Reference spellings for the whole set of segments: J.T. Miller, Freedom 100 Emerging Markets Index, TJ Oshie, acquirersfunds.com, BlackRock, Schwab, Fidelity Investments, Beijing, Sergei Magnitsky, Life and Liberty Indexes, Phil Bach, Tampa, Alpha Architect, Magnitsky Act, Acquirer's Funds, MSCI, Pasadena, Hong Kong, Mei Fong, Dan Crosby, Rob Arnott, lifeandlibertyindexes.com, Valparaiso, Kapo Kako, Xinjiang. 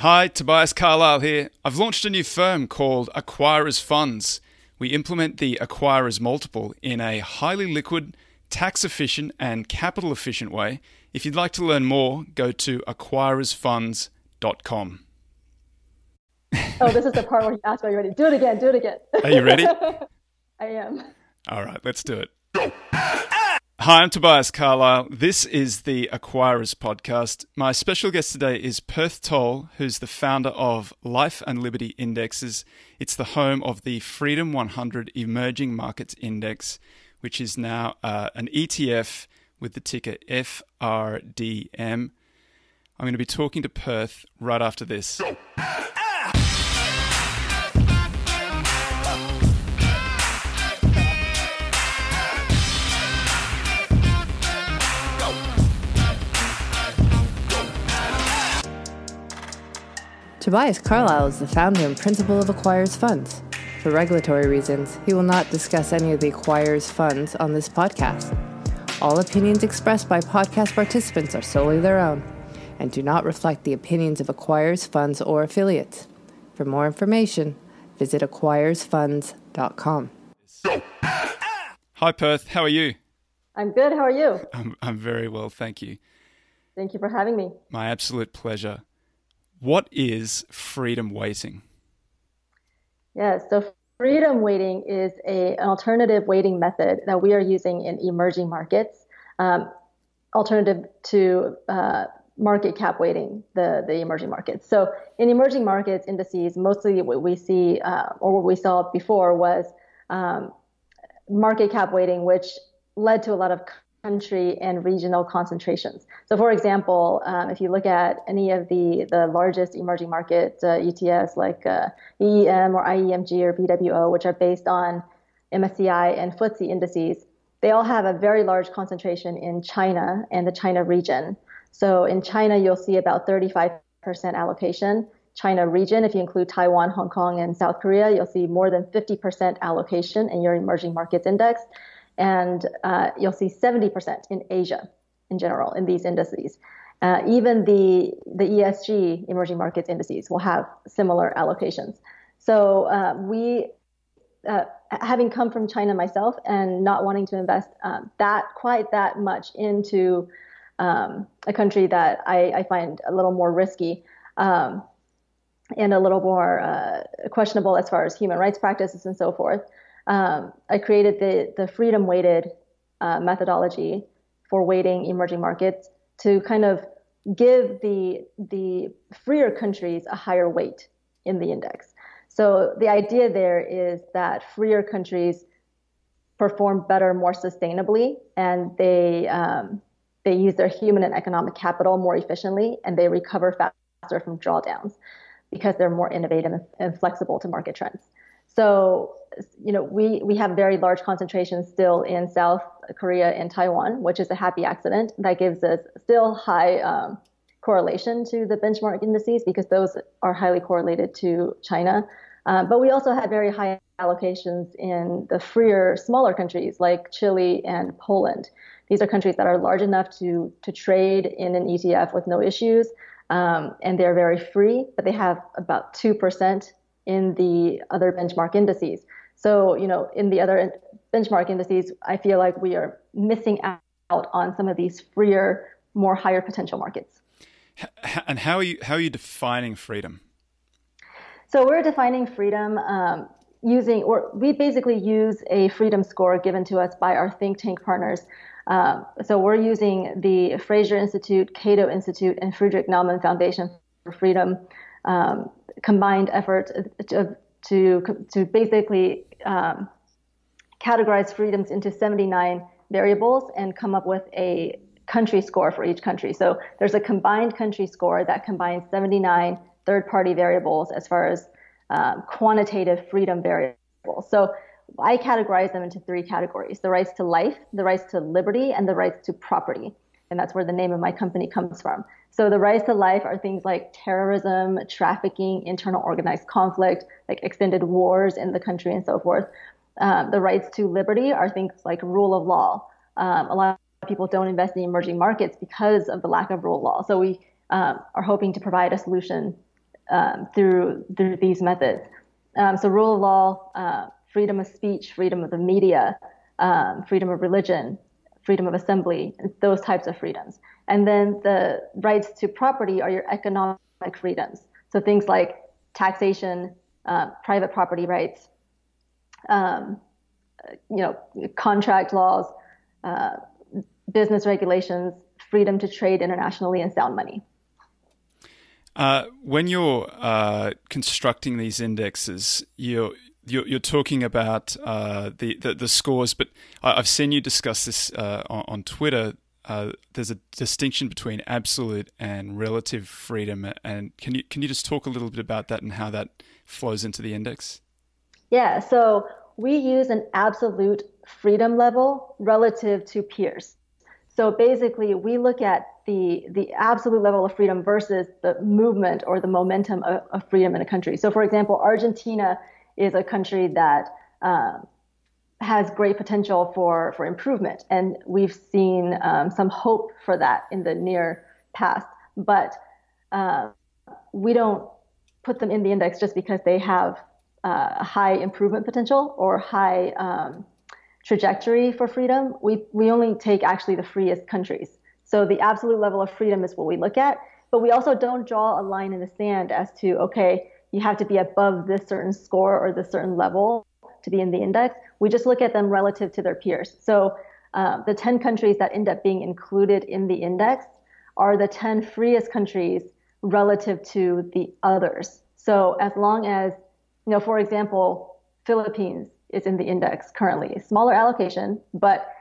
Hi, Tobias Carlisle here. I've launched a new firm called Acquirer's Funds. We implement the Acquirer's Multiple in a highly liquid, tax-efficient and capital-efficient way. If you'd like to learn more, go to acquirersfunds.com. Oh, this is the part where you ask, are you ready? Do it again, do it again. Are you ready? I am. All right, let's do it. Hi, I'm Tobias Carlisle. This is the Acquirers Podcast. My special guest today is Perth Tolle, who's the founder of Life and Liberty Indexes. It's the home of the Freedom 100 Emerging Markets Index, which is now an ETF with the ticker FRDM. I'm going to be talking to Perth right after this. Tobias Carlisle is the founder and principal of Acquirer's Funds. For regulatory reasons, he will not discuss any of the Acquirer's Funds on this podcast. All opinions expressed by podcast participants are solely their own and do not reflect the opinions of Acquirer's Funds or affiliates. For more information, visit acquirersfunds.com. Hi, Perth. How are you? I'm good. How are you? I'm very well, thank you. Thank you for having me. My absolute pleasure. What is freedom weighting? Yeah, so freedom weighting is an alternative weighting method that we are using in emerging markets, alternative to market cap weighting, the emerging markets. So in emerging markets indices, mostly what we see or what we saw before was market cap weighting, which led to a lot of country and regional concentrations. So for example, if you look at any of the largest emerging market ETFs like EEM or IEMG or BWO, which are based on MSCI and FTSE indices, they all have a very large concentration in China and the China region. So in China, you'll see about 35% allocation. China region, if you include Taiwan, Hong Kong, and South Korea, you'll see more than 50% allocation in your emerging markets index. And you'll see 70% in Asia in general in these indices. Even the ESG emerging markets indices will have similar allocations. So we, having come from China myself and not wanting to invest that much into a country that I find a little more risky and a little more questionable as far as human rights practices and so forth, I created the freedom-weighted methodology for weighting emerging markets to kind of give the freer countries a higher weight in the index. So the idea there is that freer countries perform better, more sustainably, and they use their human and economic capital more efficiently, and they recover faster from drawdowns because they're more innovative and flexible to market trends. So, you know, we have very large concentrations still in South Korea and Taiwan, which is a happy accident. That gives us still high correlation to the benchmark indices because those are highly correlated to China. But we also have very high allocations in the freer, smaller countries like Chile and Poland. These are countries that are large enough to trade in an ETF with no issues, and they're very free, but they have about 2% in the other benchmark indices. So, you know, in the other benchmark indices, I feel like we are missing out on some of these freer, more higher potential markets. And how are you defining freedom? So we're defining freedom we basically use a freedom score given to us by our think tank partners. So we're using the Fraser Institute, Cato Institute, and Friedrich Naumann Foundation for Freedom combined effort to basically categorize freedoms into 79 variables and come up with a country score for each country. So there's a combined country score that combines 79 third-party variables as far as quantitative freedom variables. So I categorize them into three categories: the rights to life, the rights to liberty, and the rights to property. And that's where the name of my company comes from. So the rights to life are things like terrorism, trafficking, internal organized conflict, like extended wars in the country and so forth. The rights to liberty are things like rule of law. A lot of people don't invest in emerging markets because of the lack of rule of law. So we are hoping to provide a solution through these methods. So rule of law, freedom of speech, freedom of the media, freedom of religion, freedom of assembly, those types of freedoms. And then the rights to property are your economic freedoms. So things like taxation, private property rights, contract laws, business regulations, freedom to trade internationally and sound money. When you're constructing these indexes, you're talking about the scores, but I've seen you discuss this on Twitter. There's a distinction between absolute and relative freedom, and can you just talk a little bit about that and how that flows into the index? Yeah, so we use an absolute freedom level relative to peers. So basically, we look at the absolute level of freedom versus the movement or the momentum of freedom in a country. So, for example, Argentina is a country that has great potential for improvement, and we've seen some hope for that in the near past. But we don't put them in the index just because they have high improvement potential or high trajectory for freedom. We only take actually the freest countries. So the absolute level of freedom is what we look at, but we also don't draw a line in the sand as to, okay, you have to be above this certain score or this certain level to be in the index. We just look at them relative to their peers. So the 10 countries that end up being included in the index are the 10 freest countries relative to the others. So as long as, for example, Philippines is in the index currently, smaller allocation, but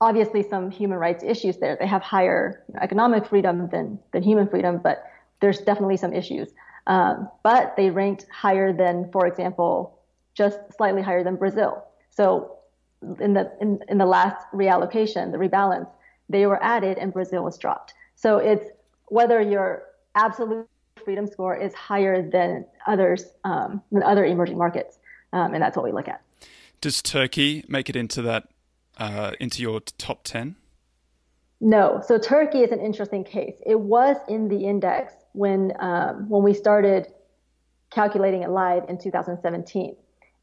obviously some human rights issues there. They have higher economic freedom than human freedom, but there's definitely some issues. But they ranked higher than, for example, just slightly higher than Brazil. So in the last reallocation, the rebalance, they were added and Brazil was dropped. So it's whether your absolute freedom score is higher than others, than other emerging markets, and that's what we look at. Does Turkey make it into that into your top 10? No. So Turkey is an interesting case. It was in the index when we started calculating it live in 2017.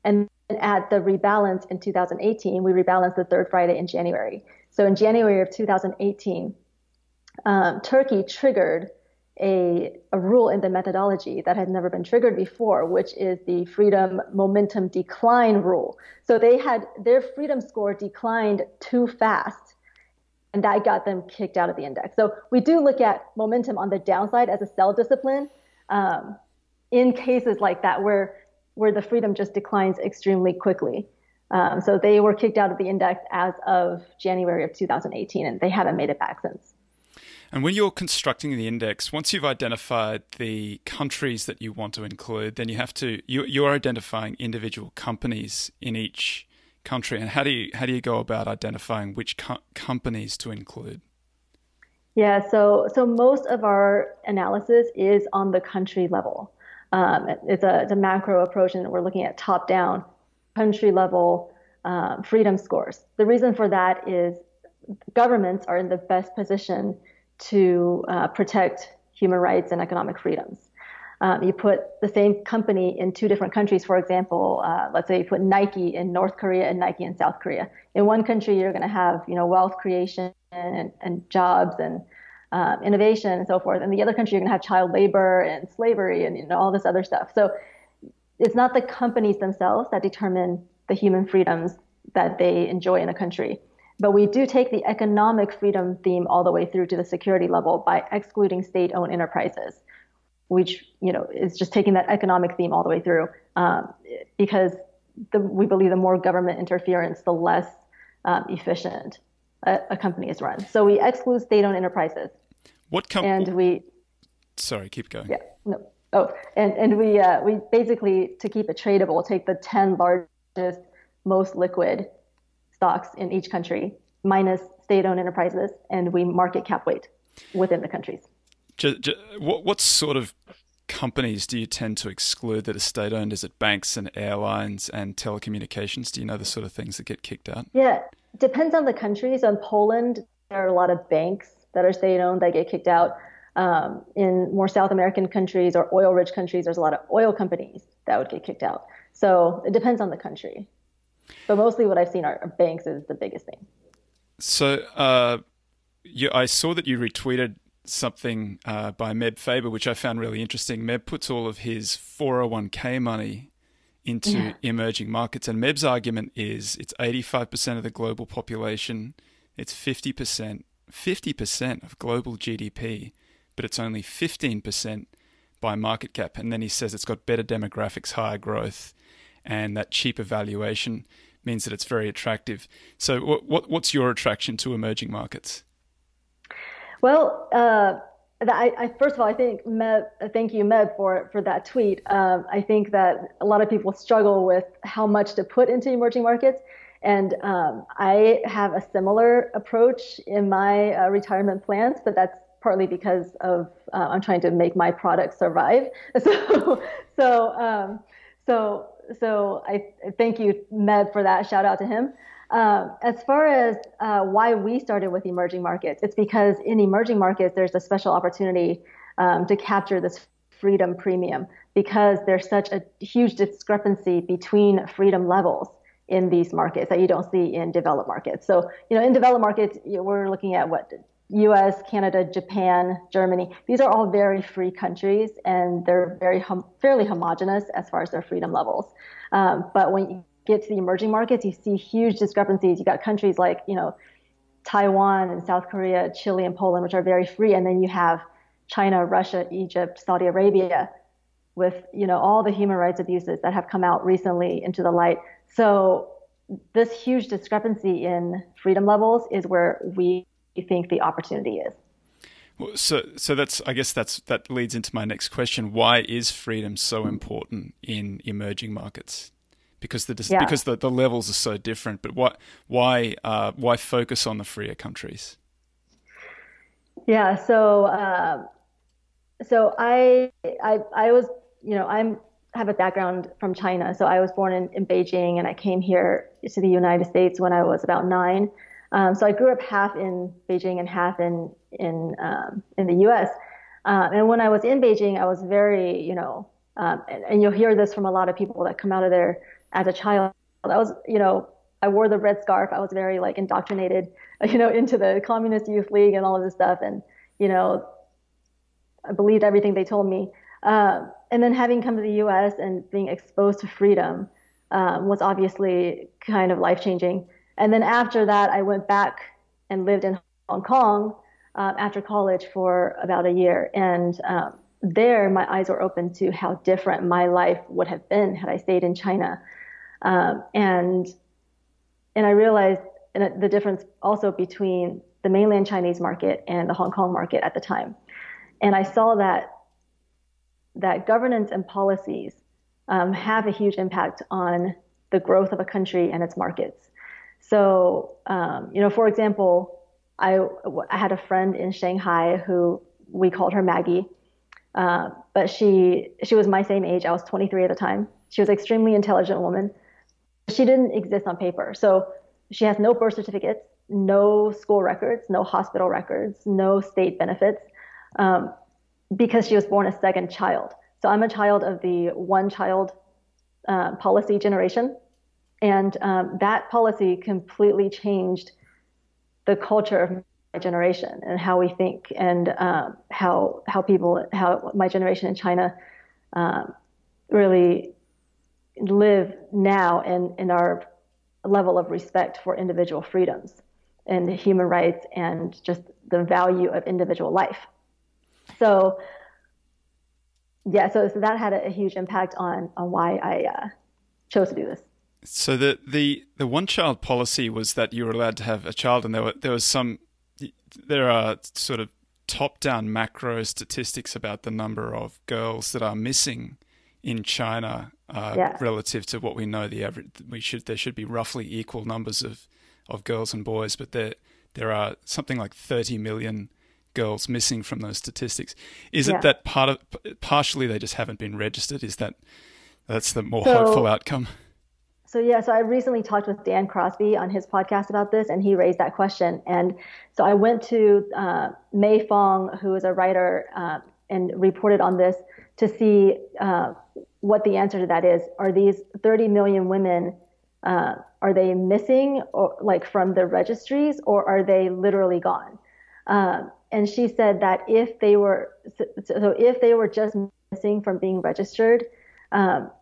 And at the rebalance in 2018, we rebalanced the third Friday in January. So in January of 2018, Turkey triggered a rule in the methodology that had never been triggered before, which is the freedom momentum decline rule. So they had their freedom score declined too fast, and that got them kicked out of the index. So we do look at momentum on the downside as a sell discipline in cases like that where the freedom just declines extremely quickly. So they were kicked out of the index as of January of 2018, and they haven't made it back since. And when you're constructing the index, once you've identified the countries that you want to include, then you have to you're identifying individual companies in each country. And how do you go about identifying which companies to include? Yeah, so most of our analysis is on the country level. It's a macro approach, and we're looking at top down country level freedom scores. The reason for that is governments are in the best position to protect human rights and economic freedoms. You put the same company in two different countries, for example, let's say you put Nike in North Korea and Nike in South Korea. In one country, you're going to have wealth creation and jobs and innovation and so forth. In the other country, you're going to have child labor and slavery and all this other stuff. So it's not the companies themselves that determine the human freedoms that they enjoy in a country. But we do take the economic freedom theme all the way through to the security level by excluding state-owned enterprises, which is just taking that economic theme all the way through, because we believe the more government interference, the less efficient a company is run. So we exclude state-owned enterprises. What company? And we. Sorry, keep going. Yeah. No. Oh, and we basically, to keep it tradable, we'll take the 10 largest, most liquid stocks in each country minus state-owned enterprises, and we market cap weight within the countries. What sort of companies do you tend to exclude that are state-owned? Is it banks and airlines and telecommunications? Do you know the sort of things that get kicked out? Yeah, depends on the country. So in Poland, there are a lot of banks that are state-owned that get kicked out. In more South American countries or oil-rich countries, there's a lot of oil companies that would get kicked out. So it depends on the country. But mostly what I've seen are banks is the biggest thing. So I saw that you retweeted something by Meb Faber, which I found really interesting. Meb puts all of his 401k money into emerging markets. And Meb's argument is it's 85% of the global population. It's 50% of global GDP, but it's only 15% by market cap. And then he says it's got better demographics, higher growth, and that cheaper valuation means that it's very attractive. So what's your attraction to emerging markets? Well, first of all, I think thank you, Meb, for that tweet. I think that a lot of people struggle with how much to put into emerging markets. And I have a similar approach in my retirement plans, but that's partly because of I'm trying to make my product survive. So I thank you, Meb, for that. Shout out to him. As far as why we started with emerging markets, it's because in emerging markets, there's a special opportunity to capture this freedom premium because there's such a huge discrepancy between freedom levels in these markets that you don't see in developed markets. So, in developed markets, we're looking at US, Canada, Japan, Germany. These are all very free countries, and they're very fairly homogenous as far as their freedom levels. But when you get to the emerging markets, you see huge discrepancies. You got countries like, Taiwan and South Korea, Chile and Poland, which are very free. And then you have China, Russia, Egypt, Saudi Arabia with, all the human rights abuses that have come out recently into the light. So this huge discrepancy in freedom levels is where we think the opportunity is. Well, so that's, I guess that leads into my next question. Why is freedom so important in emerging markets? Because the levels are so different. But why focus on the freer countries? Yeah. So I was have a background from China. So I was born in Beijing, and I came here to the United States when I was about 9. So I grew up half in Beijing and half in the U.S. And when I was in Beijing, I was very, and you'll hear this from a lot of people that come out of there as a child. I was, I wore the red scarf. I was very indoctrinated, into the Communist Youth League and all of this stuff. And, I believed everything they told me. And then having come to the U.S. and being exposed to freedom was obviously kind of life-changing. And then after that, I went back and lived in Hong Kong after college for about a year. And there, my eyes were open to how different my life would have been had I stayed in China. And I realized the difference also between the mainland Chinese market and the Hong Kong market at the time. And I saw that governance and policies have a huge impact on the growth of a country and its markets. So, for example, I had a friend in Shanghai who we called her Maggie, but she was my same age. I was 23 at the time. She was an extremely intelligent woman. She didn't exist on paper. So she has no birth certificates, no school records, no hospital records, no state benefits. Because she was born a second child. So I'm a child of the one-child policy generation, and that policy completely changed the culture of my generation and how we think and how my generation in China really live now in our level of respect for individual freedoms and human rights and just the value of individual life. So, yeah, so that had a huge impact on why I chose to do this. So the one-child policy was that you were allowed to have a child, and there are sort of top-down macro statistics about the number of girls that are missing in China relative to what we know the average. There should be roughly equal numbers of girls and boys, but there are something like 30 million girls missing from those statistics. Is it that partially they just haven't been registered? Is that's the more hopeful outcome? So I recently talked with Dan Crosby on his podcast about this, and he raised that question. And so I went to Mei Fong, who is a writer and reported on this, to see what the answer to that is. Are these 30 million women, are they missing or like from the registries, or are they literally gone? And she said that if they were just missing from being registered,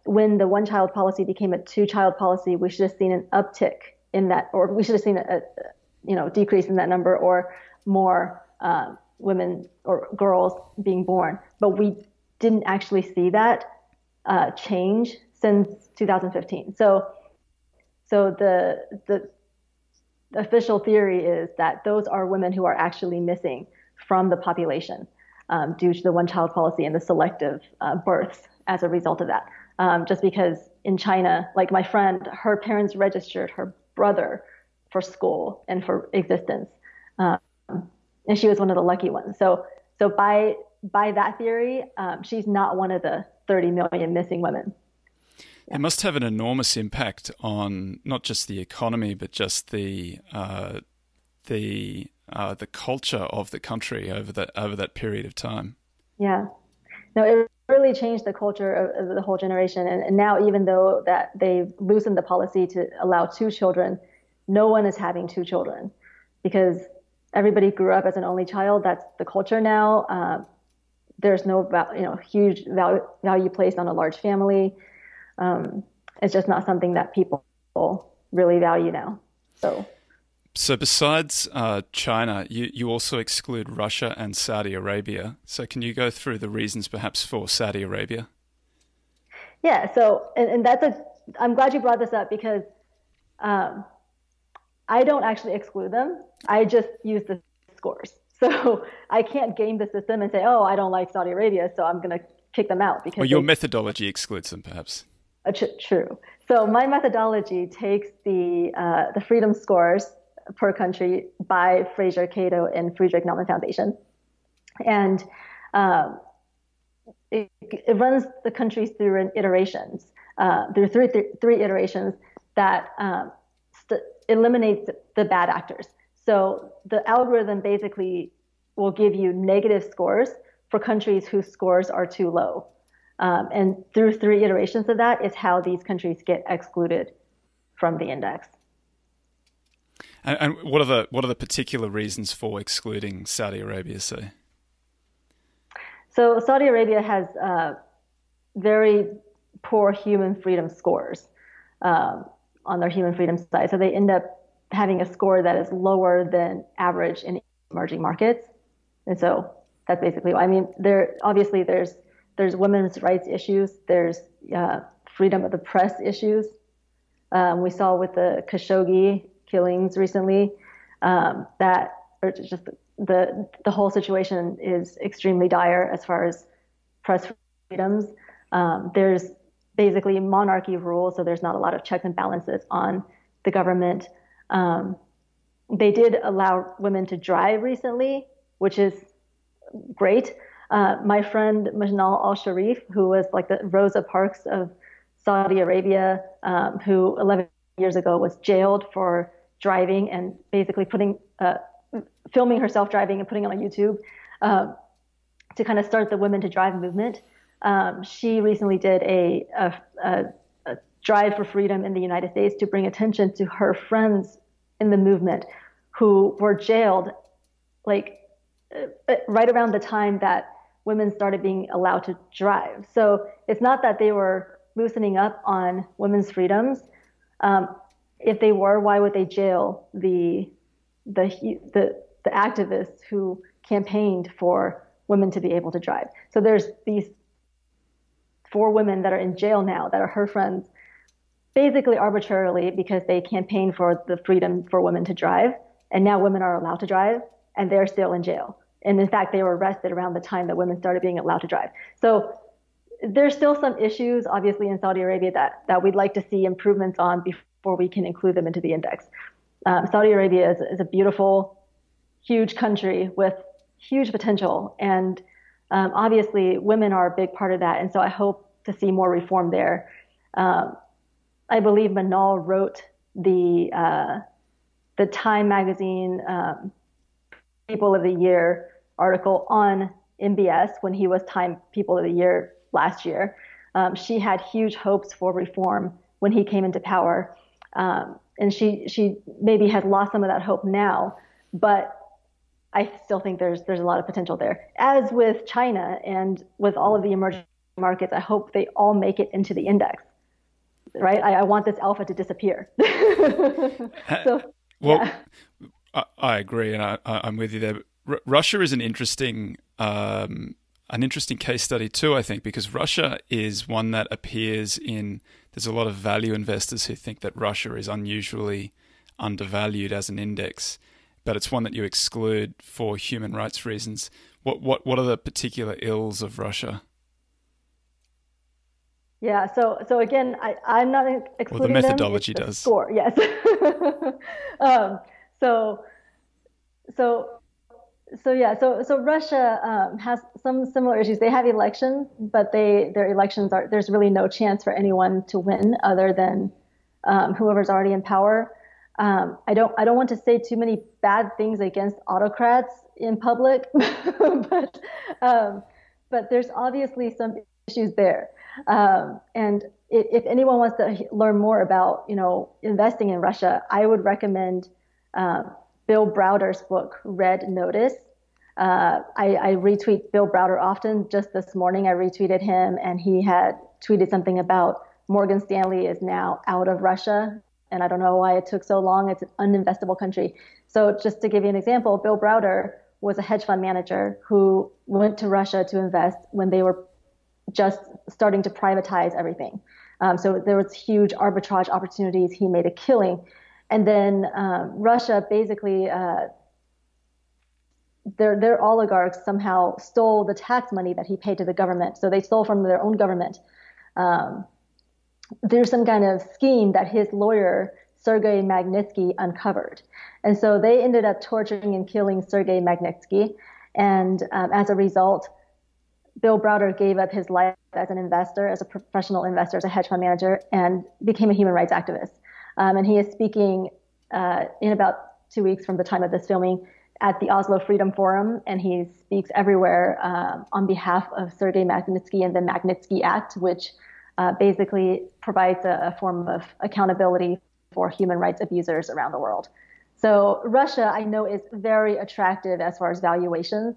when the one-child policy became a two-child policy, we should have seen an uptick in that, or we should have seen a decrease in that number, or more women or girls being born. But we didn't actually see that change since 2015. So the official theory is that those are women who are actually missing from the population due to the one-child policy and the selective births as a result of that. Just because in China, like my friend, her parents registered her brother for school and for existence. And she was one of the lucky ones. So by that theory, she's not one of the 30 million missing women. Yeah. It must have an enormous impact on not just the economy, but just the culture of the country over that period of time. Yeah. No, it really changed the culture of the whole generation. And now, even though that they've loosened the policy to allow two children, no one is having two children because everybody grew up as an only child. That's the culture now. There's no huge value placed on a large family. It's just not something that people really value now. So besides China, you also exclude Russia and Saudi Arabia. So can you go through the reasons perhaps for Saudi Arabia? Yeah. So, and I'm glad you brought this up because I don't actually exclude them. I just use the scores. So I can't game the system and say, oh, I don't like Saudi Arabia, so I'm going to kick them out. Because your methodology excludes them perhaps. True. So my methodology takes the freedom scores per country by Fraser Cato and Friedrich Naumann Foundation. And it runs the countries through three iterations that eliminates the bad actors. So the algorithm basically will give you negative scores for countries whose scores are too low. And through three iterations of that is how these countries get excluded from the index. And what are the particular reasons for excluding Saudi Arabia, say? So Saudi Arabia has very poor human freedom scores on their human freedom side. So they end up having a score that is lower than average in emerging markets. And so that's basically why. I mean, there's women's rights issues. There's freedom of the press issues. We saw with the Khashoggi killings recently that or just the whole situation is extremely dire as far as press freedoms. There's basically monarchy rule, so there's not a lot of checks and balances on the government. They did allow women to drive recently, which is great. My friend Manal Al-Sharif, who was like the Rosa Parks of Saudi Arabia, who 11 years ago was jailed for driving and basically filming herself driving and putting it on YouTube to kind of start the Women to Drive movement. She recently did a drive for freedom in the United States to bring attention to her friends in the movement who were jailed right around the time that women started being allowed to drive. So it's not that they were loosening up on women's freedoms. If they were, why would they jail the activists who campaigned for women to be able to drive? So there's these 4 women that are in jail now that are her friends, basically arbitrarily because they campaigned for the freedom for women to drive, and now women are allowed to drive. And they're still in jail. And in fact, they were arrested around the time that women started being allowed to drive. So there's still some issues, obviously, in Saudi Arabia that we'd like to see improvements on before we can include them into the index. Saudi Arabia is a beautiful, huge country with huge potential. And obviously, women are a big part of that. And so I hope to see more reform there. I believe Manal wrote the Time Magazine People of the Year article on MBS when he was Time People of the Year last year. She had huge hopes for reform when he came into power. And she maybe has lost some of that hope now, but I still think there's a lot of potential there. As with China and with all of the emerging markets, I hope they all make it into the index, right? I want this alpha to disappear. I agree, and I'm with you there. Russia is an interesting case study too, I think, because Russia is one that appears in, there's a lot of value investors who think that Russia is unusually undervalued as an index, but it's one that you exclude for human rights reasons. What are the particular ills of Russia? Yeah, so again, I'm not excluding them. Well, the methodology does. The score, yes. So Russia has some similar issues. They have elections, but their elections are, there's really no chance for anyone to win other than whoever's already in power. I don't want to say too many bad things against autocrats in public, but there's obviously some issues there. And if anyone wants to learn more about, investing in Russia, I would recommend Bill Browder's book, Red Notice. I retweet Bill Browder often. Just this morning, I retweeted him, and he had tweeted something about Morgan Stanley is now out of Russia, and I don't know why it took so long. It's an uninvestable country. So just to give you an example, Bill Browder was a hedge fund manager who went to Russia to invest when they were just starting to privatize everything. So there was huge arbitrage opportunities. He made a killing. And then Russia basically, their oligarchs somehow stole the tax money that he paid to the government. So they stole from their own government. There's some kind of scheme that his lawyer, Sergei Magnitsky, uncovered. And so they ended up torturing and killing Sergei Magnitsky. And as a result, Bill Browder gave up his life as an investor, as a professional investor, as a hedge fund manager, and became a human rights activist. And he is speaking in about 2 weeks from the time of this filming at the Oslo Freedom Forum, and he speaks everywhere on behalf of Sergei Magnitsky and the Magnitsky Act, which basically provides a form of accountability for human rights abusers around the world. So Russia, I know, is very attractive as far as valuations.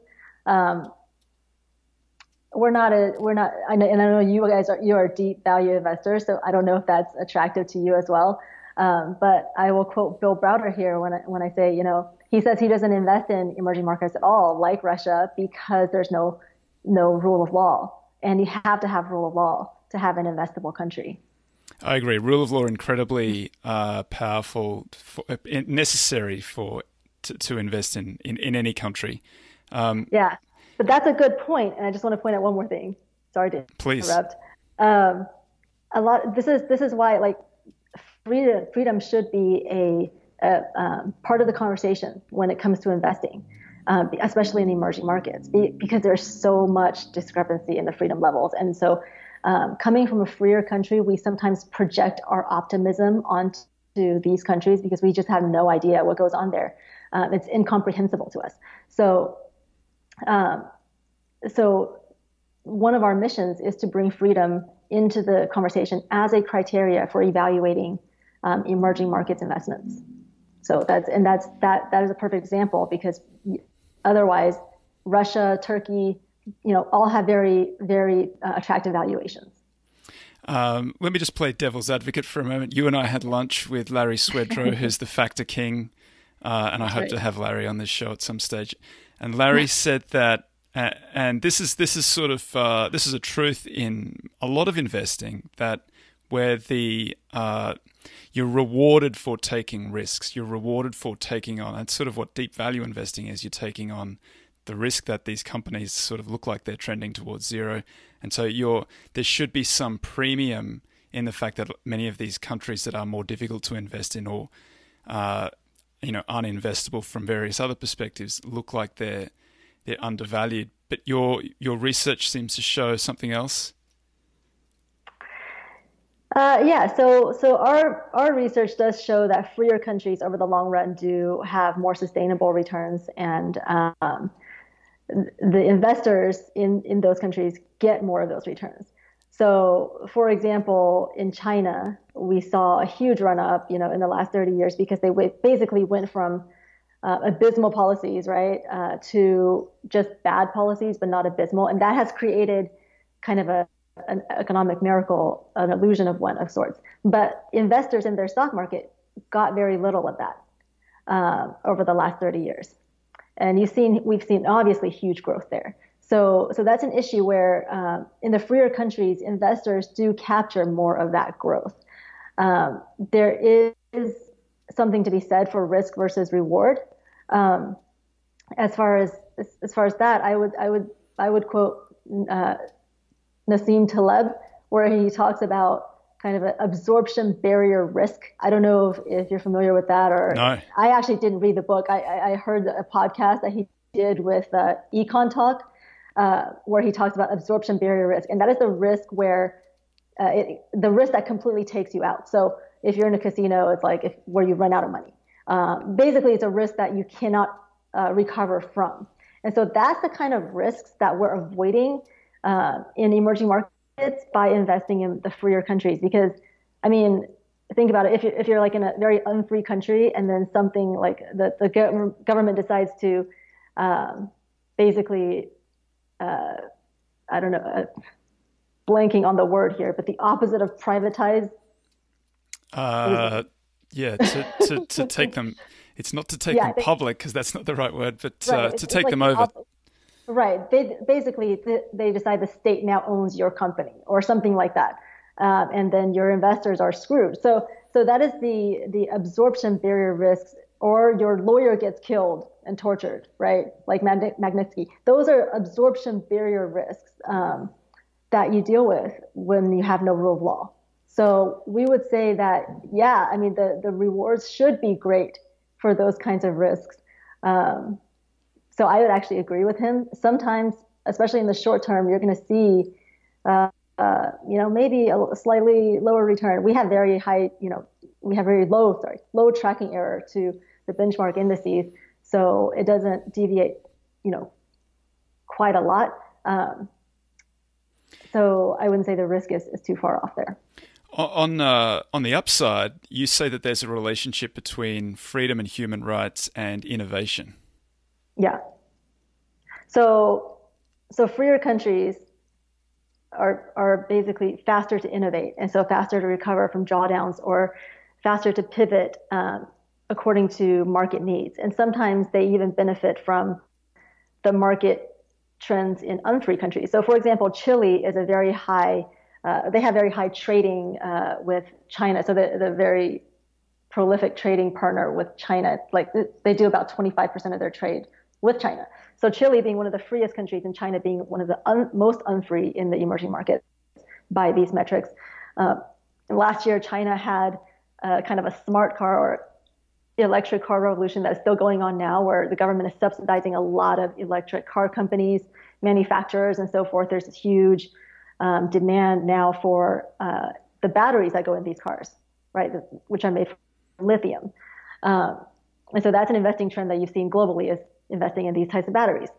We're not. I know you guys are. You are deep value investors, so I don't know if that's attractive to you as well. But I will quote Bill Browder here when I say, he says he doesn't invest in emerging markets at all, like Russia, because there's no rule of law, and you have to have rule of law to have an investable country. I agree. Rule of law incredibly powerful, necessary to invest in any country. Yeah. But that's a good point, and I just want to point out one more thing. Sorry to interrupt. This is why freedom should be a part of the conversation when it comes to investing, especially in emerging markets, because there's so much discrepancy in the freedom levels. And so, coming from a freer country, we sometimes project our optimism onto these countries because we just have no idea what goes on there. It's incomprehensible to us. So one of our missions is to bring freedom into the conversation as a criteria for evaluating emerging markets investments. So that is a perfect example, because otherwise Russia, Turkey, all have very, very attractive valuations. Let me just play devil's advocate for a moment. You and I had lunch with Larry Swedrow, who's the factor king. And I hope to have Larry on this show at some stage. And Larry said that, and this is a truth in a lot of investing, that where you're rewarded for taking risks, you're rewarded for taking on, and sort of what deep value investing is, you're taking on the risk that these companies sort of look like they're trending towards zero. And so there should be some premium in the fact that many of these countries that are more difficult to invest in or uninvestable from various other perspectives look like they're undervalued. But your research seems to show something else. So our research does show that freer countries over the long run do have more sustainable returns, and the investors in those countries get more of those returns. So, for example, in China, we saw a huge run-up, in the last 30 years because they basically went from abysmal policies, right, to just bad policies, but not abysmal. And that has created kind of an economic miracle, an illusion of one of sorts. But investors in their stock market got very little of that over the last 30 years. And we've seen obviously huge growth there. So that's an issue where in the freer countries, investors do capture more of that growth. There is something to be said for risk versus reward. As far as that, I would quote Nassim Taleb, where he talks about kind of an absorption barrier risk. I don't know if you're familiar with that, or no. I actually didn't read the book. I heard a podcast that he did with Econ Talk, where he talks about absorption barrier risk, and that is the risk where the risk that completely takes you out. So if you're in a casino, it's like where you run out of money. Basically, it's a risk that you cannot recover from, and so that's the kind of risks that we're avoiding in emerging markets by investing in the freer countries. Because, I mean, think about it: if you're like in a very unfree country, and then something like the government decides to I don't know, blanking on the word here, but the opposite of privatize. To take them. It's not to take them public, because that's not the right word, but right. To take them over. Right. They decide the state now owns your company or something like that, and then your investors are screwed. So that is the absorption barrier risks, or your lawyer gets killed and tortured, right? Like Magnitsky. Those are absorption barrier risks that you deal with when you have no rule of law. So we would say that, the rewards should be great for those kinds of risks. So I would actually agree with him. Sometimes, especially in the short term, you're going to see, maybe a slightly lower return. We have very low tracking error to the benchmark indices, so it doesn't deviate, quite a lot. So I wouldn't say the risk is too far off there. On the upside, you say that there's a relationship between freedom and human rights and innovation. Yeah. So freer countries are basically faster to innovate, and so faster to recover from drawdowns, or faster to pivot according to market needs. And sometimes they even benefit from the market trends in unfree countries. So, for example, Chile is a very high. They have very high trading with China. So the very prolific trading partner with China, like they do about 25% of their trade with China. So Chile being one of the freest countries and China being one of the most unfree in the emerging markets by these metrics. Last year, China had kind of a smart car or electric car revolution that's still going on now, where the government is subsidizing a lot of electric car companies, manufacturers, and so forth. There's this huge demand now for the batteries that go in these cars, right, which are made from lithium. And so that's an investing trend that you've seen globally, is investing in these types of batteries.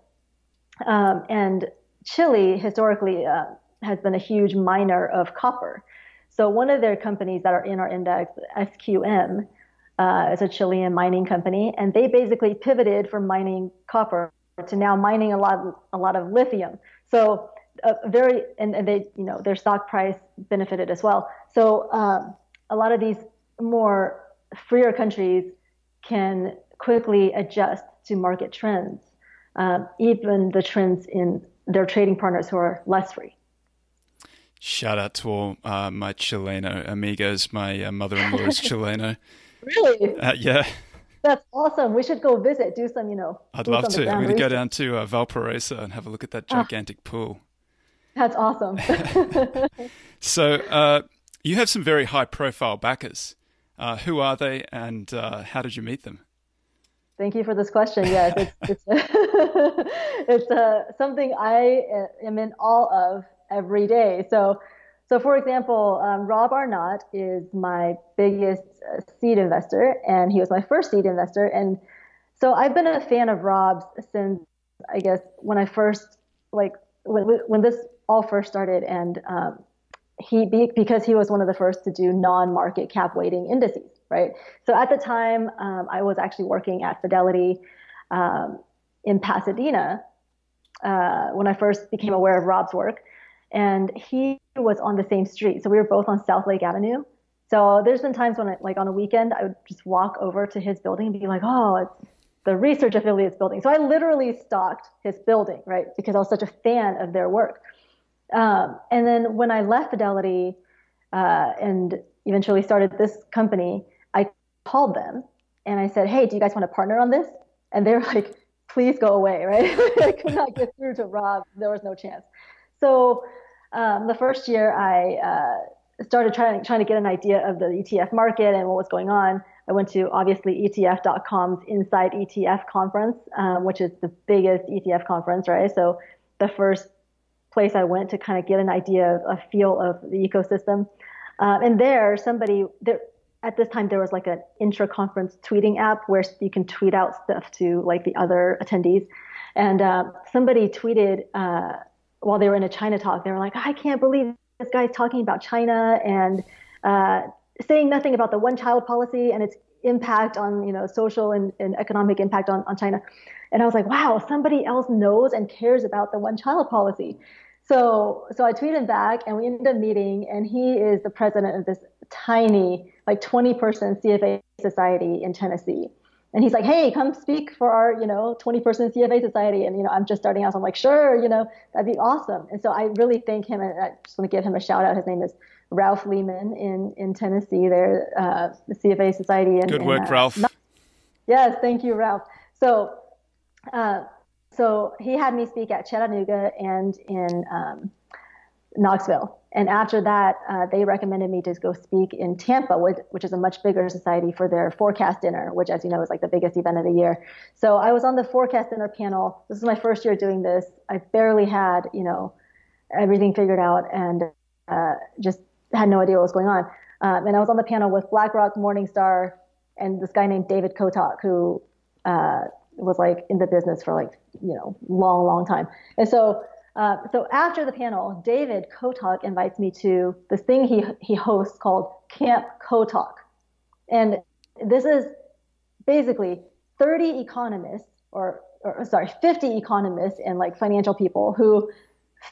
And Chile historically has been a huge miner of copper. So one of their companies that are in our index, SQM, is a Chilean mining company, and they basically pivoted from mining copper to now mining a lot of lithium. So their stock price benefited as well. So a lot of these more freer countries can quickly adjust to market trends, even the trends in their trading partners who are less free. Shout out to all my Chileno amigos. My mother-in-law is Chileno. Really? Yeah. That's awesome. We should go visit. Do some, I'd love to. I'm going to go down to Valparaiso and have a look at that gigantic pool. That's awesome. So you have some very high-profile backers. Who are they, and how did you meet them? Thank you for this question. Yes, it's something I am in awe of every day. So So for example, Rob Arnott is my biggest seed investor, and he was my first seed investor. And so I've been a fan of Rob's since, I guess, when I first, like, when this all first started. And because he was one of the first to do non-market cap weighting indices, right? So at the time, I was actually working at Fidelity in Pasadena when I first became aware of Rob's work. And he was on the same street. So we were both on South Lake Avenue. So there's been times when, like on a weekend, I would just walk over to his building and be like, oh, it's the Research Affiliates building. So I literally stalked his building, right? Because I was such a fan of their work. And then when I left Fidelity and eventually started this company, I called them and I said, hey, do you guys want to partner on this? And they were like, please go away, right? I could not get through to Rob. There was no chance. So the first year I started trying to get an idea of the ETF market and what was going on. I went to, obviously, ETF.com's Inside ETF conference, which is the biggest ETF conference, right? So the first place I went to kind of get an idea of a feel of the ecosystem. And at this time, there was like an intra-conference tweeting app where you can tweet out stuff to like the other attendees. And somebody tweeted while they were in a China talk, they were like, I can't believe this guy's talking about China and saying nothing about the one-child policy and its impact on, social and economic impact on China. And I was like, wow, somebody else knows and cares about the one-child policy. So I tweeted back and we ended up meeting, and he is the president of this tiny, like 20-person CFA society in Tennessee. And he's like, hey, come speak for our, 20-person CFA society. And, I'm just starting out. So I'm like, sure, that'd be awesome. And so I really thank him. And I just want to give him a shout out. His name is Ralph Lehman in Tennessee, there, the CFA society. Good work, Ralph. Yes. Thank you, Ralph. So he had me speak at Chattanooga and in Knoxville. And after that, they recommended me to go speak in Tampa, which is a much bigger society, for their forecast dinner, which, as you know, is like the biggest event of the year. So I was on the forecast dinner panel. This is my first year doing this. I barely had, everything figured out and just had no idea what was going on. And I was on the panel with BlackRock, Morningstar, and this guy named David Kotok, who was like in the business for like, long, long time. And so after the panel, David Kotok invites me to this thing he hosts called Camp Kotok. And this is basically 50 economists and like financial people who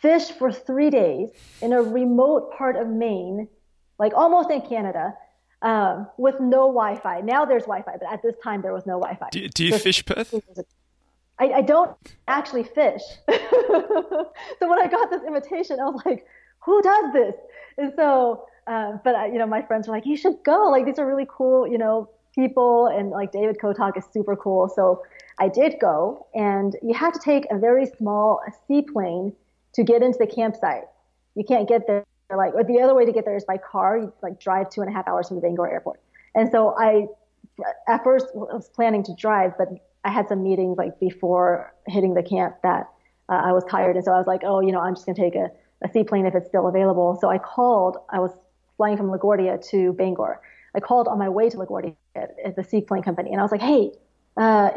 fish for 3 days in a remote part of Maine, like almost in Canada, with no Wi-Fi. Now there's Wi-Fi, but at this time there was no Wi-Fi. Do you fish, Perth? I don't actually fish. So when I got this invitation, I was like, who does this? And so, but my friends were like, you should go. Like, these are really cool, people. And like David Kotok is super cool. So I did go, and you have to take a very small seaplane to get into the campsite. You can't get there. Like, or the other way to get there is by car. You like drive 2.5 hours from the Bangor Airport. And so I, at first was planning to drive, but I had some meetings like before hitting the camp that I was tired. And so I was like, oh, I'm just going to take a seaplane if it's still available. So I was flying from LaGuardia to Bangor. I called on my way to LaGuardia at the seaplane company. And I was like, hey,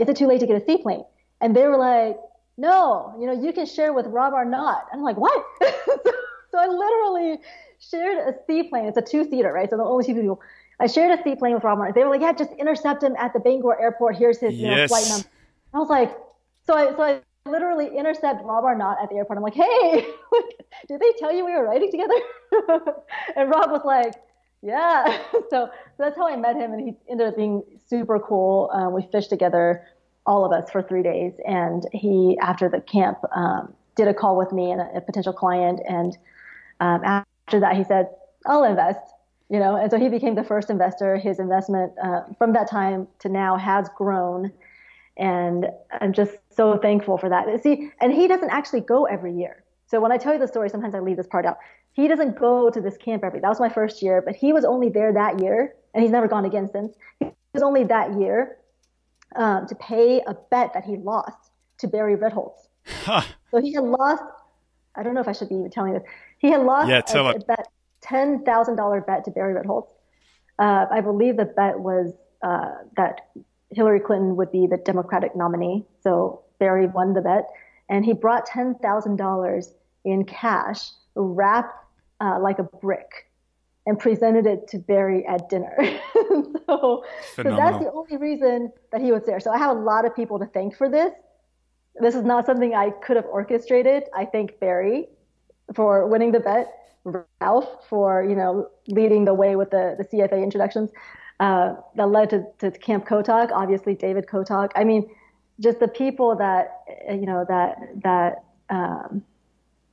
is it too late to get a seaplane? And they were like, no, you can share with Rob Arnott. I'm like, what? So I literally shared a seaplane. It's a two-seater, right? So the only two people. I shared a seaplane with Rob Arnott. They were like, yeah, just intercept him at the Bangor Airport. Here's his flight number. I was like, so I literally intercept Rob Arnott at the airport. I'm like, hey, did they tell you we were writing together? And Rob was like, yeah. So that's how I met him. And he ended up being super cool. We fished together, all of us, for 3 days. And he, after the camp, did a call with me and a potential client. And after that, he said, I'll invest. And so he became the first investor. His investment from that time to now has grown, and I'm just so thankful for that. See, and he doesn't actually go every year. So when I tell you the story, sometimes I leave this part out. He doesn't go to this camp every. That was my first year, but he was only there that year, and he's never gone again since. He was only that year to pay a bet that he lost to Barry Ritholtz. Huh. So he had lost. I don't know if I should be even telling this. He had lost a bet. $10,000 bet to Barry Ritholtz. I believe the bet was that Hillary Clinton would be the Democratic nominee. So Barry won the bet, and he brought $10,000 in cash wrapped like a brick and presented it to Barry at dinner. So that's the only reason that he was there. So I have a lot of people to thank for this. This is not something I could have orchestrated. I thank Barry for winning the bet, Ralph for, you know, leading the way with the CFA introductions that led to Camp Kotok, obviously David Kotok. I mean, just the people that, you know, that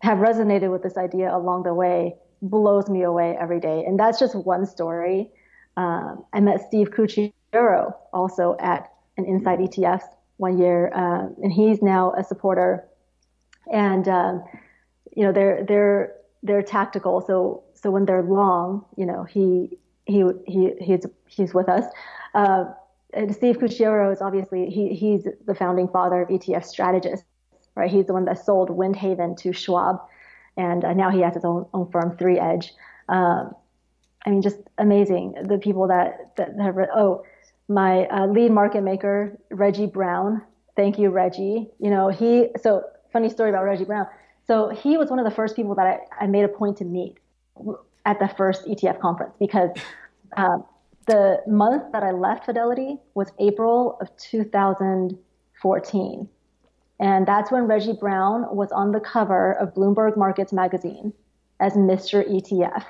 have resonated with this idea along the way blows me away every day. And that's just one story. I met Steve Cucchiaro also at an Inside ETFs one year, and he's now a supporter. And you know, they're tactical. So when they're long, you know, he's with us. And Steve Cucchiaro is obviously he's the founding father of ETF strategists, right? He's the one that sold Windhaven to Schwab, and now he has his own firm, 3Edge. I mean, just amazing the people that have read. My lead market maker, Reggie Brown. Thank you, Reggie. You know, so funny story about Reggie Brown. So he was one of the first people that I made a point to meet at the first ETF conference, because the month that I left Fidelity was April of 2014. And that's when Reggie Brown was on the cover of Bloomberg Markets magazine as Mr. ETF.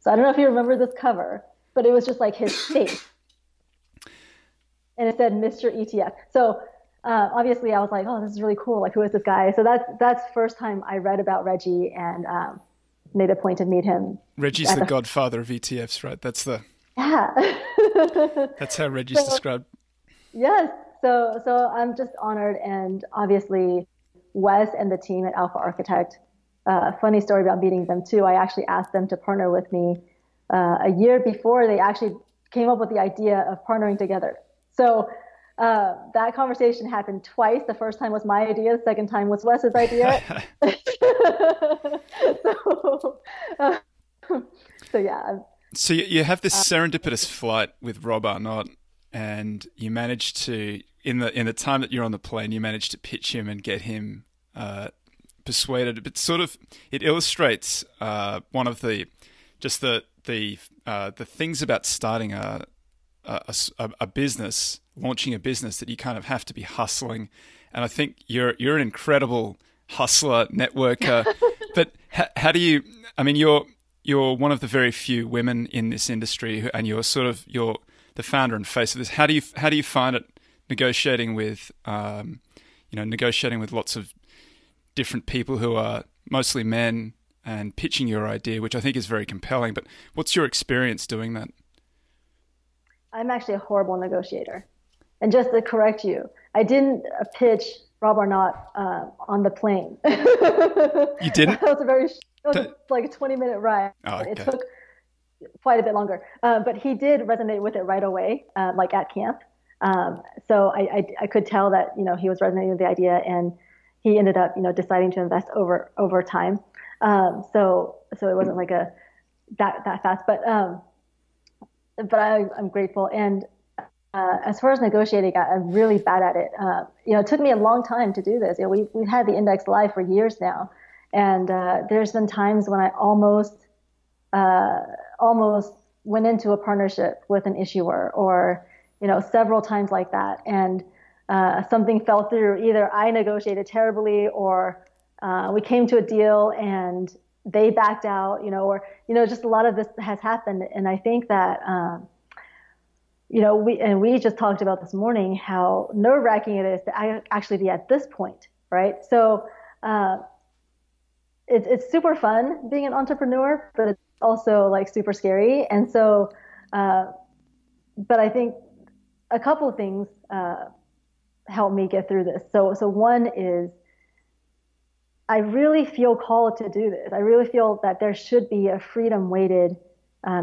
So I don't know if you remember this cover, but it was just like his face. And it said Mr. ETF. So obviously I was like, oh, this is really cool. Like, who is this guy? So that's first time I read about Reggie and made a point to meet him. Reggie's the godfather of ETFs, right? That's how Reggie's described. Yes. So I'm just honored. And obviously Wes and the team at Alpha Architect, funny story about meeting them too. I actually asked them to partner with me a year before they actually came up with the idea of partnering together. So that conversation happened twice. The first time was my idea. The second time was Wes's idea. So yeah. So you have this serendipitous flight with Rob Arnott, and you managed to, in the time that you're on the plane, you managed to pitch him and get him persuaded. But sort of, it illustrates one of the things about starting a business, launching a business, that you kind of have to be hustling. And I think you're an incredible hustler, networker. But how do you? I mean, you're one of the very few women in this industry, and you're the founder and face of this. How do you find it negotiating with lots of different people who are mostly men and pitching your idea, which I think is very compelling? But what's your experience doing that? I'm actually a horrible negotiator. And just to correct you, I didn't pitch Rob Arnott on the plane. You didn't? That was like a 20-minute ride. Oh, okay. It took quite a bit longer. But he did resonate with it right away, like at camp. So I could tell that, you know, he was resonating with the idea, and he ended up, you know, deciding to invest over time. So it wasn't like that fast. But I'm grateful. And as far as negotiating, I'm really bad at it. You know, it took me a long time to do this. You know, we've had the index live for years now, and there's been times when I almost went into a partnership with an issuer, or you know, several times like that, and something fell through. Either I negotiated terribly, or we came to a deal and they backed out, you know, or, you know, just a lot of this has happened. And I think that, you know, we just talked about this morning how nerve wracking it is to actually be at this point, right? So it's super fun being an entrepreneur, but it's also like super scary. And so, but I think a couple of things helped me get through this. So one is, I really feel called to do this. I really feel that there should be a freedom-weighted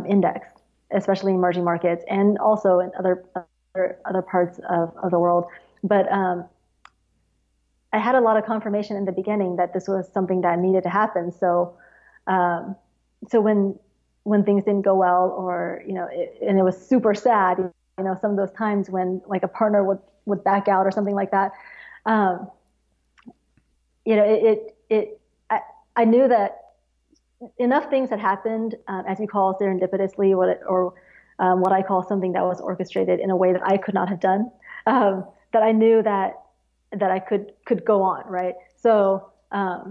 index, especially in emerging markets and also in other parts of the world. But I had a lot of confirmation in the beginning that this was something that needed to happen. So, so when when things didn't go well, or, you know, and it was super sad, you know, some of those times when like a partner would back out or something like that. You know, I knew that enough things had happened, as you call serendipitously, what I call something that was orchestrated in a way that I could not have done, that I knew that I could go on. Right. So I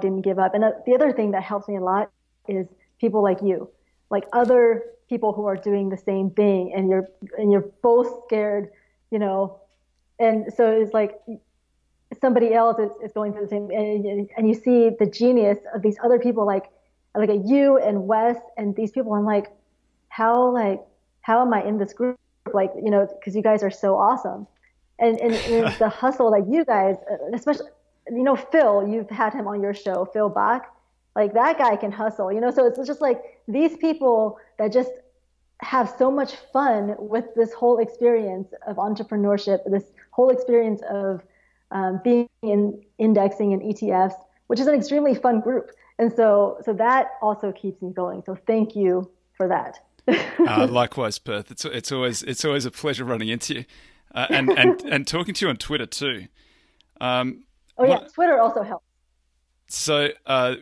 didn't give up. And the other thing that helps me a lot is people like you, like other people who are doing the same thing, and you're both scared, you know, and so it's like somebody else is going through the same, and you see the genius of these other people, like at you and Wes and these people. I'm like, how am I in this group? Like, you know, because you guys are so awesome, and the hustle, like you guys, especially, you know, Phil, you've had him on your show, Phil Bach, like that guy can hustle, you know. So it's just like these people that just have so much fun with this whole experience of entrepreneurship, this whole experience of being in indexing and ETFs, which is an extremely fun group. And so that also keeps me going. So thank you for that. Likewise, Perth. It's always a pleasure running into you, and talking to you on Twitter too. Twitter also helps. So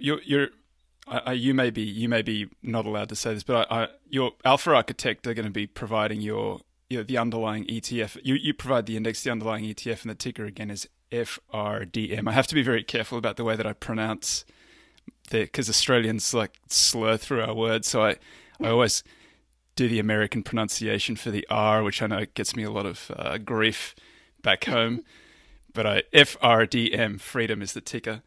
you may be not allowed to say this, but your Alpha Architect are going to be providing the underlying ETF. You provide the index, the underlying ETF, and the ticker again is FRDM. I have to be very careful about the way that I pronounce that, because Australians like slur through our words. So I always do the American pronunciation for the R, which I know gets me a lot of grief back home. But FRDM, Freedom is the ticker.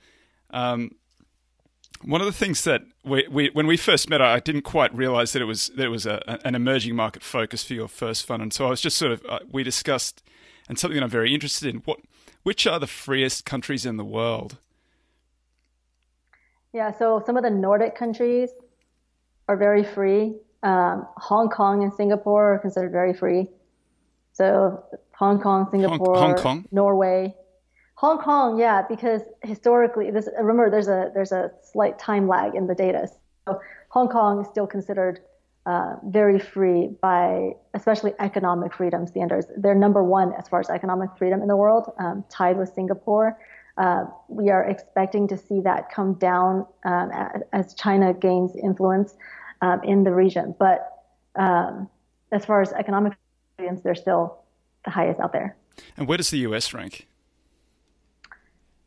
One of the things that we when we first met, I didn't quite realize that it was an emerging market focus for your first fund, and so I was just sort of we discussed, and something that I'm very interested in, which are the freest countries in the world? Yeah, so some of the Nordic countries are very free. Hong Kong and Singapore are considered very free. So Hong Kong, Singapore, Norway. Hong Kong, yeah, because historically, remember there's a slight time lag in the data. So Hong Kong is still considered very free by especially economic freedom standards. They're number one as far as economic freedom in the world, tied with Singapore. We are expecting to see that come down as China gains influence in the region. But as far as economic freedoms, they're still the highest out there. And where does the US rank?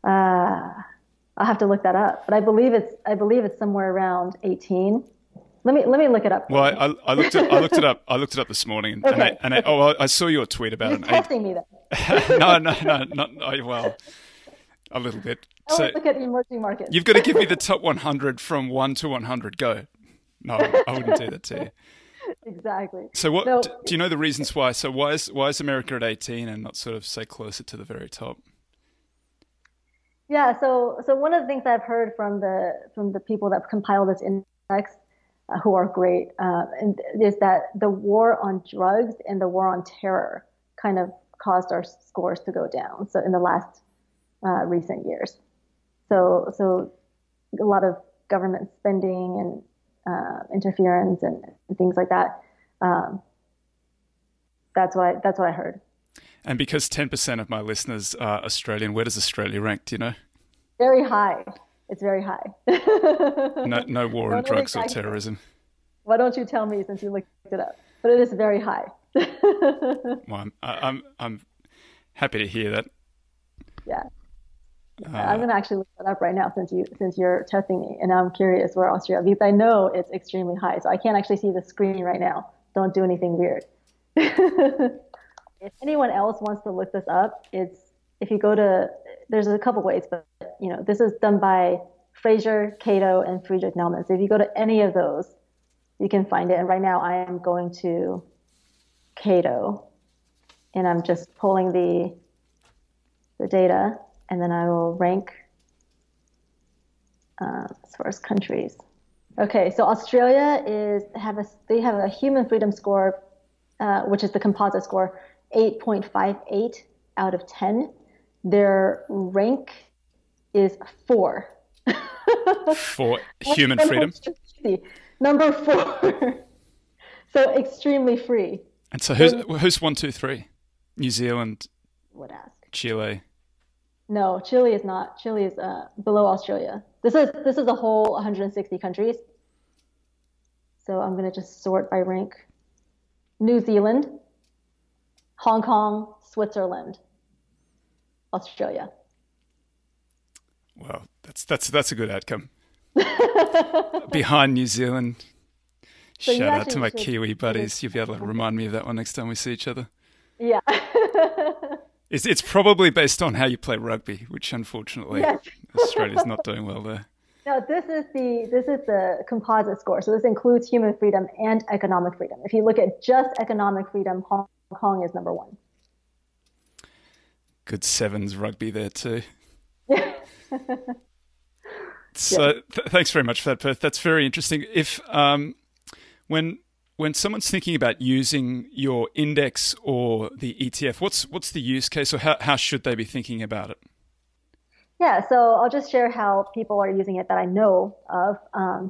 I'll have to look that up, but I believe it's somewhere around 18. Let me look it up. Well, I looked it up this morning, and, okay. I saw your tweet about it. Testing me though. No, well, a little bit. I want to look at emerging markets. You've got to give me the top 100 from 1 to 100. Go. No, I wouldn't do that to you. Exactly. So, do you know the reasons why? So, why is America at 18 and not sort of say closer to the very top? Yeah, so one of the things I've heard from the people that compiled this index, who are great, is that the war on drugs and the war on terror kind of caused our scores to go down. So in the last recent years, so a lot of government spending and interference and things like that. That's what I heard. And because 10% of my listeners are Australian, where does Australia rank? Do you know? Very high. It's very high. No war on drugs or terrorism. Why don't you tell me since you looked it up? But it is very high. Well, I'm happy to hear that. Yeah. I'm going to actually look that up right now since you're testing me, and I'm curious where Australia, because I know it's extremely high. So I can't actually see the screen right now. Don't do anything weird. If anyone else wants to look this up, there's a couple ways, but you know, this is done by Fraser, Cato, and Friedrich Naumann. So if you go to any of those, you can find it. And right now I am going to Cato, and I'm just pulling the data, and then I will rank as far as countries. Okay, so Australia they have a human freedom score, which is the composite score, 8.58 out of 10. Their rank is 4 For human freedom. Number 4. So extremely free. And so who's 1, 2, 3? New Zealand. Would ask. Chile. No, Chile is not. Chile is below Australia. This is a whole 160 countries. So I'm going to just sort by rank. New Zealand, Hong Kong, Switzerland, Australia. Well, that's a good outcome. Behind New Zealand. So shout out to my Kiwi buddies. You'll be able to remind me of that one next time we see each other. Yeah. It's probably based on how you play rugby, which unfortunately Australia's not doing well there. No, this is the composite score. So this includes human freedom and economic freedom. If you look at just economic freedom, Hong Kong is number 1. Good sevens rugby there too. So thanks very much for that, Perth. That's very interesting. If when someone's thinking about using your index or the ETF, what's the use case, or how should they be thinking about it? Yeah, so I'll just share how people are using it that I know of.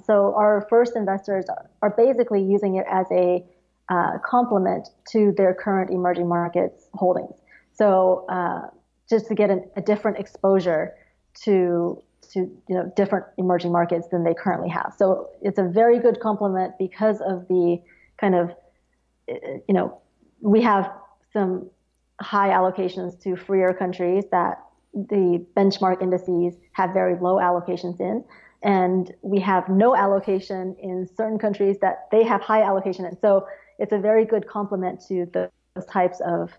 So our first investors are basically using it as a complement to their current emerging markets holdings. So just to get a different exposure to different emerging markets than they currently have. So it's a very good complement because of the kind of, we have some high allocations to freer countries that the benchmark indices have very low allocations in, and we have no allocation in certain countries that they have high allocation in. So it's a very good complement to those types of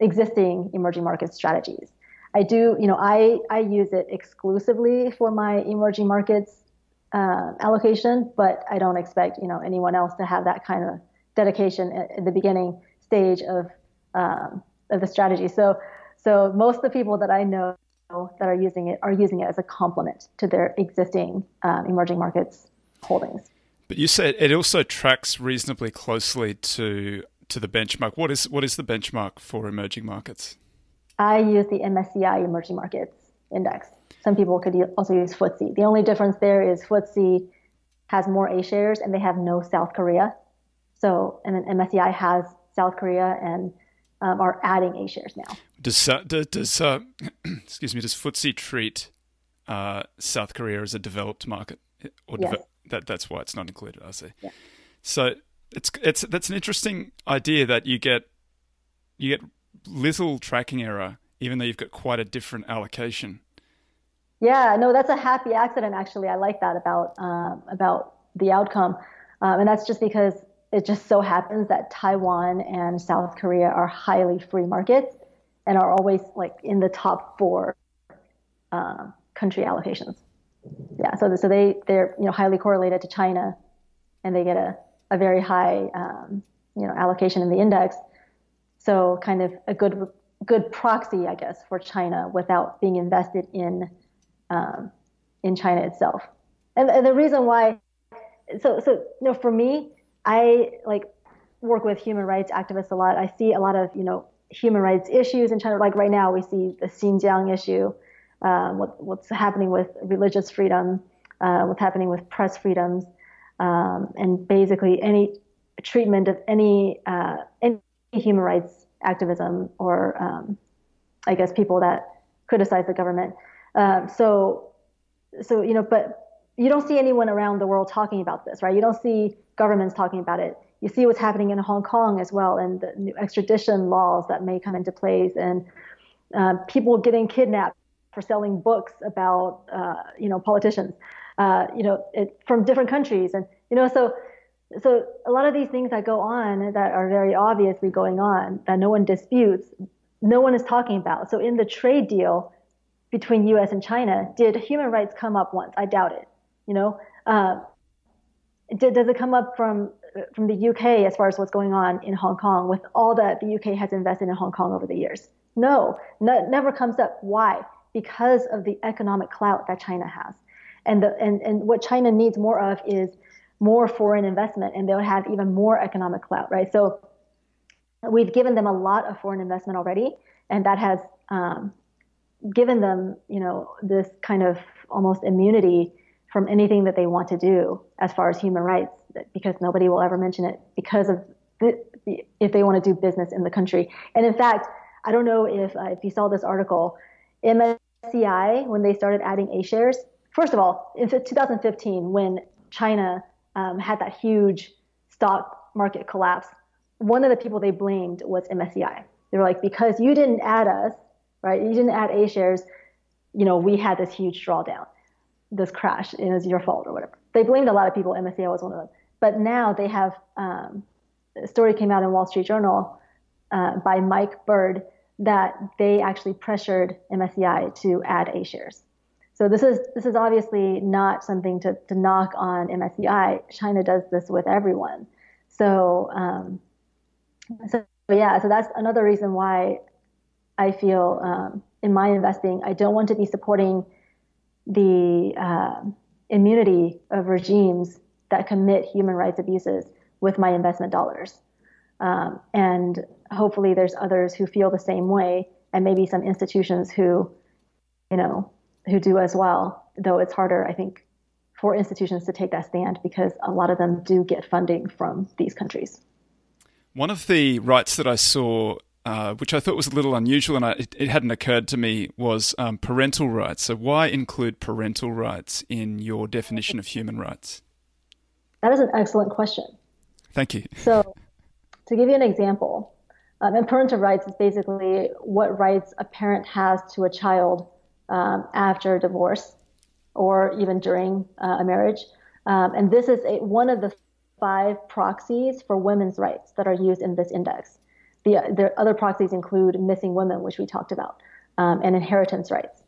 existing emerging market strategies. I do, I use it exclusively for my emerging markets allocation, but I don't expect, anyone else to have that kind of dedication at the beginning stage of the strategy. So most of the people that I know that are using it as a complement to their existing emerging markets holdings. But you said it also tracks reasonably closely to the benchmark. What is the benchmark for emerging markets? I use the MSCI Emerging Markets Index. Some people could also use FTSE. The only difference there is FTSE has more A shares and they have no South Korea. So, and then MSCI has South Korea and are adding A shares now. Does excuse me, does FTSE treat South Korea as a developed market, or yes. That's why it's not included? I see. Yeah. So it's that's an interesting idea that you get little tracking error, even though you've got quite a different allocation. Yeah, no, that's a happy accident, actually. I like that about the outcome. And that's just because it just so happens that Taiwan and South Korea are highly free markets and are always like in the top 4 country allocations. Yeah, so they're highly correlated to China, and they get a very high allocation in the index. So kind of a good proxy, I guess, for China without being invested in China itself. And the reason why, for me, I work with human rights activists a lot. I see a lot of human rights issues in China. Like right now, we see the Xinjiang issue, what's happening with religious freedom, what's happening with press freedoms, and basically any treatment of any human rights activism or I guess people that criticize the government. But you don't see anyone around the world talking about this, right? You don't see governments talking about it. You see what's happening in Hong Kong as well, and the new extradition laws that may come into place, and people getting kidnapped for selling books about, politicians, from different countries. And, So a lot of these things that go on that are very obviously going on that no one disputes, no one is talking about. So in the trade deal between U.S. and China, did human rights come up once? I doubt it. Does it come up from the U.K. as far as what's going on in Hong Kong with all that the U.K. has invested in Hong Kong over the years? No, never comes up. Why? Because of the economic clout that China has, and what China needs more of is more foreign investment, and they'll have even more economic clout, right? So we've given them a lot of foreign investment already, and that has given them, this kind of almost immunity from anything that they want to do as far as human rights, because nobody will ever mention it because of if they want to do business in the country. And in fact, I don't know if you saw this article, MSCI, when they started adding A shares, first of all, in 2015, when China had that huge stock market collapse, one of the people they blamed was MSCI. They were like, because you didn't add us, right? You didn't add A shares, you know, we had this huge drawdown, this crash, and it was your fault or whatever. They blamed a lot of people. MSCI was one of them. But now they have, a story came out in Wall Street Journal by Mike Bird that they actually pressured MSCI to add A shares. So this is obviously not something to knock on MSCI. China does this with everyone. So that's another reason why I feel in my investing, I don't want to be supporting the immunity of regimes that commit human rights abuses with my investment dollars. And hopefully there's others who feel the same way, and maybe some institutions who do as well, though it's harder, I think, for institutions to take that stand because a lot of them do get funding from these countries. One of the rights that I saw, which I thought was a little unusual and it hadn't occurred to me, was parental rights. So why include parental rights in your definition of human rights? That is an excellent question. Thank you. So to give you an example, and parental rights is basically what rights a parent has to a child after divorce or even during a marriage. And this is one of the 5 proxies for women's rights that are used in this index. The other proxies include missing women, which we talked about, and inheritance rights.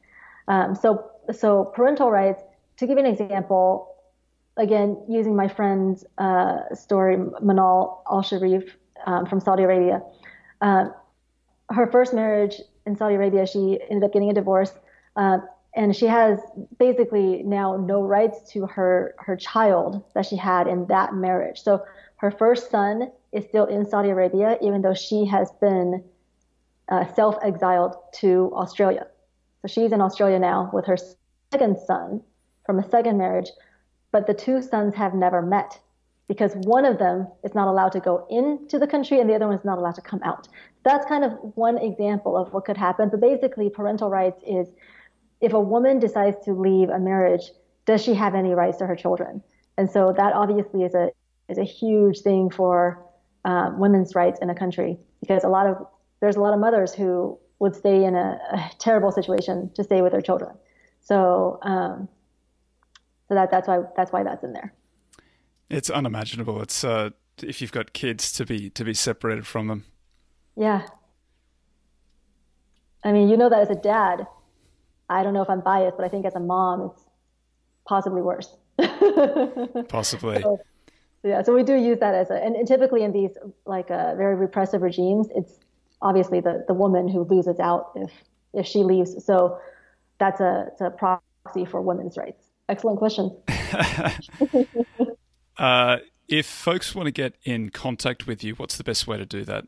So parental rights, to give you an example, again, using my friend's story, Manal Al-Sharif from Saudi Arabia. Her first marriage in Saudi Arabia, she ended up getting a divorce, and she has basically now no rights to her child that she had in that marriage. So her first son is still in Saudi Arabia, even though she has been self-exiled to Australia. So she's in Australia now with her second son from a second marriage, but the two sons have never met because one of them is not allowed to go into the country and the other one is not allowed to come out. That's kind of one example of what could happen. But basically, parental rights is if a woman decides to leave a marriage, does she have any rights to her children? And so that obviously is a huge thing for women's rights in a country, because there's a lot of mothers who would stay in a terrible situation to stay with their children. So that's why that's in there. It's unimaginable. It's if you've got kids to be separated from them. Yeah. I mean, you know that as a dad. I don't know if I'm biased, but I think as a mom, it's possibly worse. Possibly. So we do use that and typically in these like very repressive regimes, it's obviously the woman who loses out if she leaves. So it's a proxy for women's rights. Excellent question. If folks want to get in contact with you, what's the best way to do that?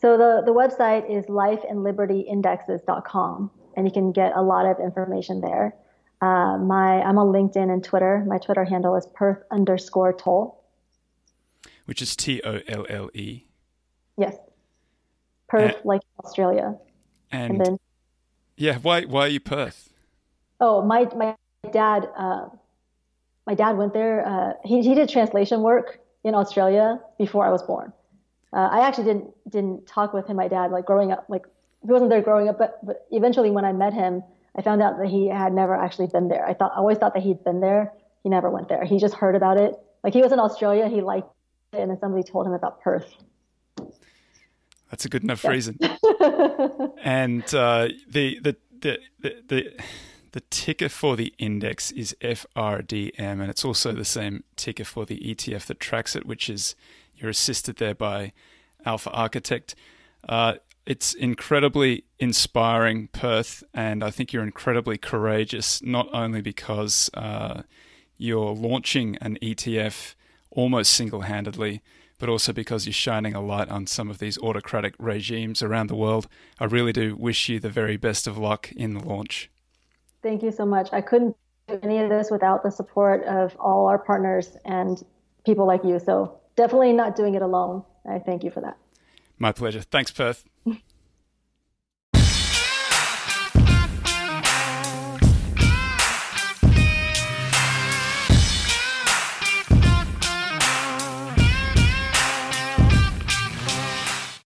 So the website is lifeandlibertyindexes.com, and you can get a lot of information there. I'm on LinkedIn and Twitter. My Twitter handle is Perth_Tolle. Which is Tolle. Yes. Perth, like Australia. And then, yeah, why are you Perth? Oh, my dad, went there. He did translation work in Australia before I was born. I actually didn't talk with him, my dad, like growing up. Like he wasn't there growing up, but eventually when I met him, I found out that he had never actually been there. I always thought that he'd been there. He never went there. He just heard about it. Like he was in Australia, he liked it, and then somebody told him about Perth. That's a good enough reason. And the ticker for the index is FRDM, and it's also the same ticker for the ETF that tracks it, which is you're assisted there by Alpha Architect. It's incredibly inspiring, Perth, and I think you're incredibly courageous, not only because you're launching an ETF almost single-handedly, but also because you're shining a light on some of these autocratic regimes around the world. I really do wish you the very best of luck in the launch. Thank you so much. I couldn't do any of this without the support of all our partners and people like you. So definitely not doing it alone. I thank you for that. My pleasure. Thanks, Perth.